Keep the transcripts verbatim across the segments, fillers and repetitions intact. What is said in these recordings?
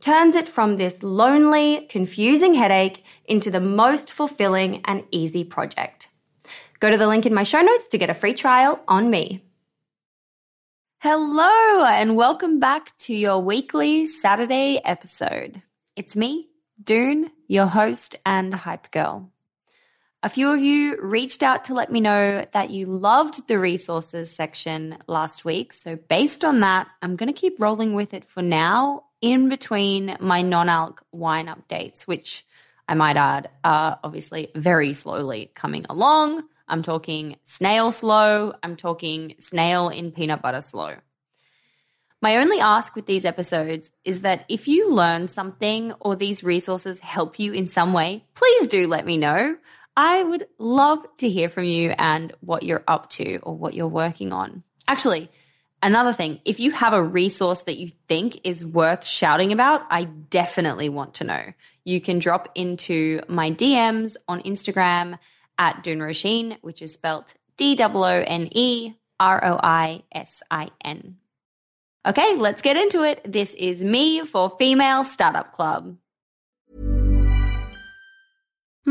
turns it from this lonely, confusing headache into the most fulfilling and easy project. Go to the link in my show notes to get a free trial on me. Hello, and welcome back to your weekly Saturday episode. It's me, Doone, your host and Hype Girl. A few of you reached out to let me know that you loved the resources section last week. So based on that, I'm going to keep rolling with it for now in between my non-alc wine updates, which I might add are obviously very slowly coming along. I'm talking snail slow. I'm talking snail in peanut butter slow. My only ask with these episodes is that if you learn something or these resources help you in some way, please do let me know. I would love to hear from you and what you're up to or what you're working on. Actually, another thing, if you have a resource that you think is worth shouting about, I definitely want to know. You can drop into my D Ms on Instagram at Doone Roisin, which is spelt D O O N E R O I S I N. Okay, let's get into it. This is me for Female Startup Club.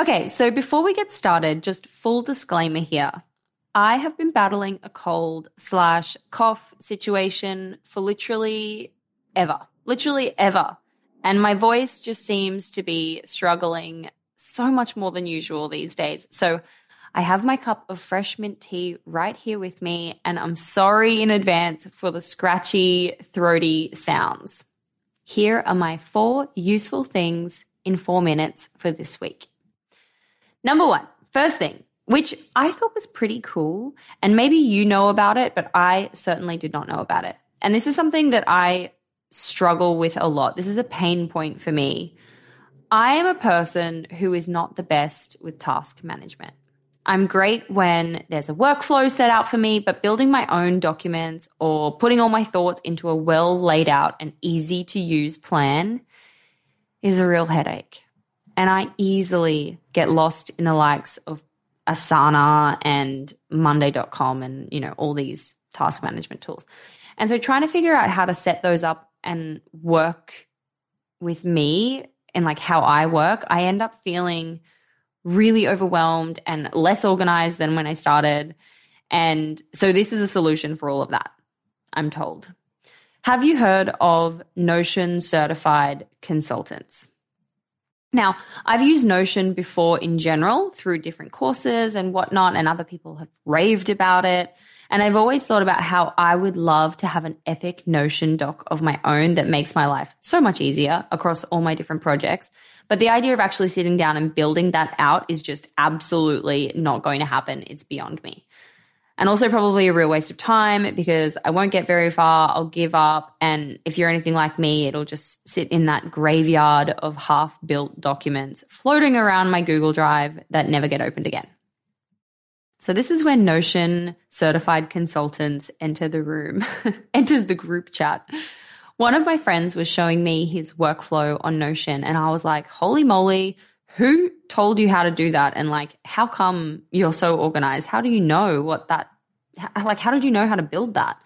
Okay, so before we get started, just full disclaimer here. I have been battling a cold slash cough situation for literally ever, literally ever. And my voice just seems to be struggling so much more than usual these days. So I have my cup of fresh mint tea right here with me, and I'm sorry in advance for the scratchy, throaty sounds. Here are my four useful things in four minutes for this week. Number one, first thing, which I thought was pretty cool, and maybe you know about it, but I certainly did not know about it. And this is something that I struggle with a lot. This is a pain point for me. I am a person who is not the best with task management. I'm great when there's a workflow set out for me, but building my own documents or putting all my thoughts into a well laid out and easy to use plan is a real headache. And I easily get lost in the likes of Asana and Monday dot com and, you know, all these task management tools. And so trying to figure out how to set those up and work with me and like how I work, I end up feeling really overwhelmed and less organized than when I started. And so this is a solution for all of that, I'm told. Have you heard of Notion certified consultants? Now, I've used Notion before in general through different courses and whatnot, and other people have raved about it. And I've always thought about how I would love to have an epic Notion doc of my own that makes my life so much easier across all my different projects. But the idea of actually sitting down and building that out is just absolutely not going to happen. It's beyond me. And also probably a real waste of time because I won't get very far. I'll give up. And if you're anything like me, it'll just sit in that graveyard of half-built documents floating around my Google Drive that never get opened again. So this is where Notion certified consultants enter the room, enters the group chat. One of my friends was showing me his workflow on Notion, and I was like, holy moly, who told you how to do that? And like, how come you're so organized? How do you know what that, like, how did you know how to build that?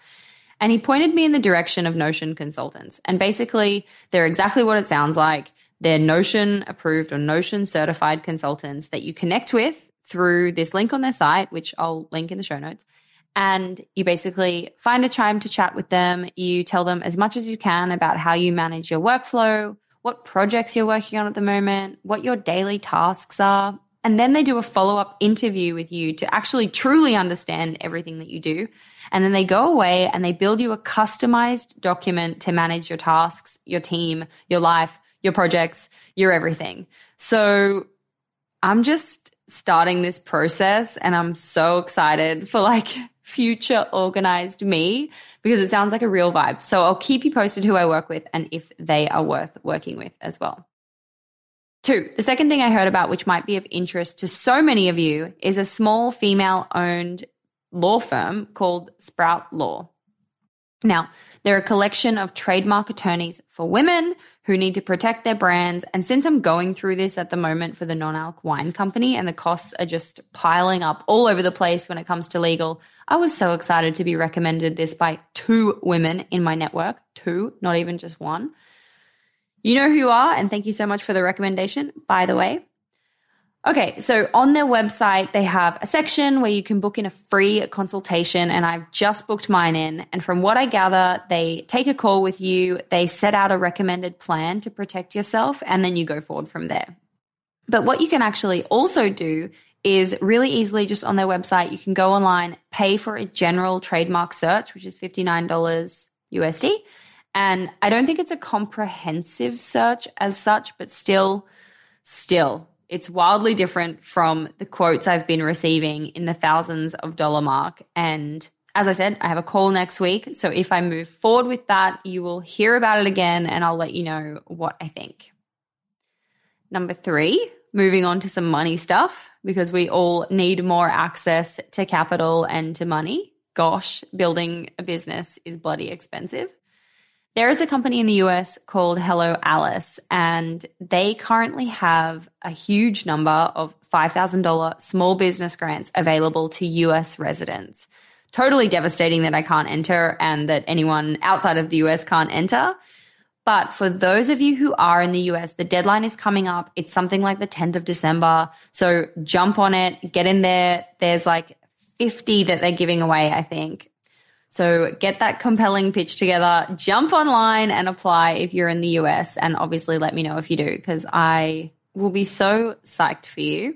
And he pointed me in the direction of Notion consultants. And basically they're exactly what it sounds like. They're Notion approved or Notion certified consultants that you connect with through this link on their site, which I'll link in the show notes. And you basically find a time to chat with them. You tell them as much as you can about how you manage your workflow, what projects you're working on at the moment, what your daily tasks are. And then they do a follow-up interview with you to actually truly understand everything that you do. And then they go away and they build you a customized document to manage your tasks, your team, your life, your projects, your everything. So I'm just starting this process and I'm so excited for like future organized me because it sounds like a real vibe. So I'll keep you posted who I work with and if they are worth working with as well. Two, the second thing I heard about, which might be of interest to so many of you, is a small female owned law firm called Sprout Law. Now, they're a collection of trademark attorneys for women who need to protect their brands. And since I'm going through this at the moment for the non-alc wine company and the costs are just piling up all over the place when it comes to legal, I was so excited to be recommended this by two women in my network, two, not even just one. You know who you are, and thank you so much for the recommendation, by the way. Okay, so on their website, they have a section where you can book in a free consultation, and I've just booked mine in. And from what I gather, they take a call with you, they set out a recommended plan to protect yourself, and then you go forward from there. But what you can actually also do is really easily just on their website, you can go online, pay for a general trademark search, which is fifty-nine dollars U S D. And I don't think it's a comprehensive search as such, but still, still. It's wildly different from the quotes I've been receiving in the thousands of dollar mark. And as I said, I have a call next week. So if I move forward with that, you will hear about it again and I'll let you know what I think. Number three, moving on to some money stuff because we all need more access to capital and to money. Gosh, building a business is bloody expensive. There is a company in the U S called Hello Alice, and they currently have a huge number of five thousand dollars small business grants available to U S residents. Totally devastating that I can't enter and that anyone outside of the U S can't enter. But for those of you who are in the U S, the deadline is coming up. It's something like the tenth of December. So jump on it, get in there. There's like fifty that they're giving away, I think. So get that compelling pitch together, jump online and apply if you're in the U S. And obviously let me know if you do, because I will be so psyched for you.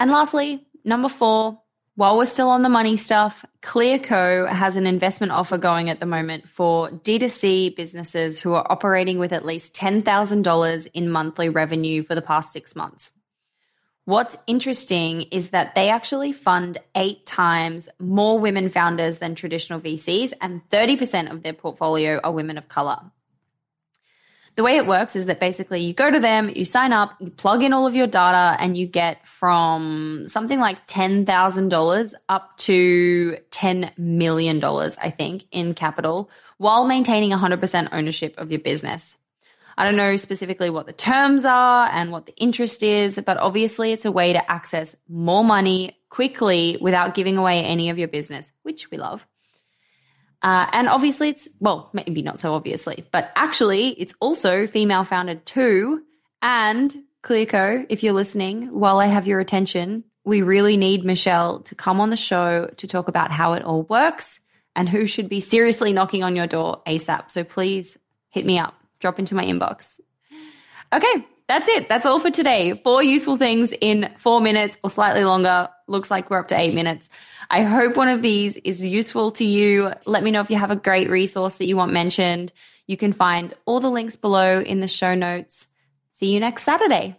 And lastly, number four, while we're still on the money stuff, Clearco has an investment offer going at the moment for D two C businesses who are operating with at least ten thousand dollars in monthly revenue for the past six months. What's interesting is that they actually fund eight times more women founders than traditional V Cs, and thirty percent of their portfolio are women of color. The way it works is that basically you go to them, you sign up, you plug in all of your data, and you get from something like ten thousand dollars up to ten million dollars, I think, in capital, while maintaining one hundred percent ownership of your business. I don't know specifically what the terms are and what the interest is, but obviously it's a way to access more money quickly without giving away any of your business, which we love. Uh, and obviously it's, well, maybe not so obviously, but actually it's also female founded too. And Clearco, if you're listening, while I have your attention, we really need Michelle to come on the show to talk about how it all works and who should be seriously knocking on your door ASAP. So please hit me up, drop into my inbox. Okay, that's it. That's all for today. Four useful things in four minutes or slightly longer. Looks like we're up to eight minutes. I hope one of these is useful to you. Let me know if you have a great resource that you want mentioned. You can find all the links below in the show notes. See you next Saturday.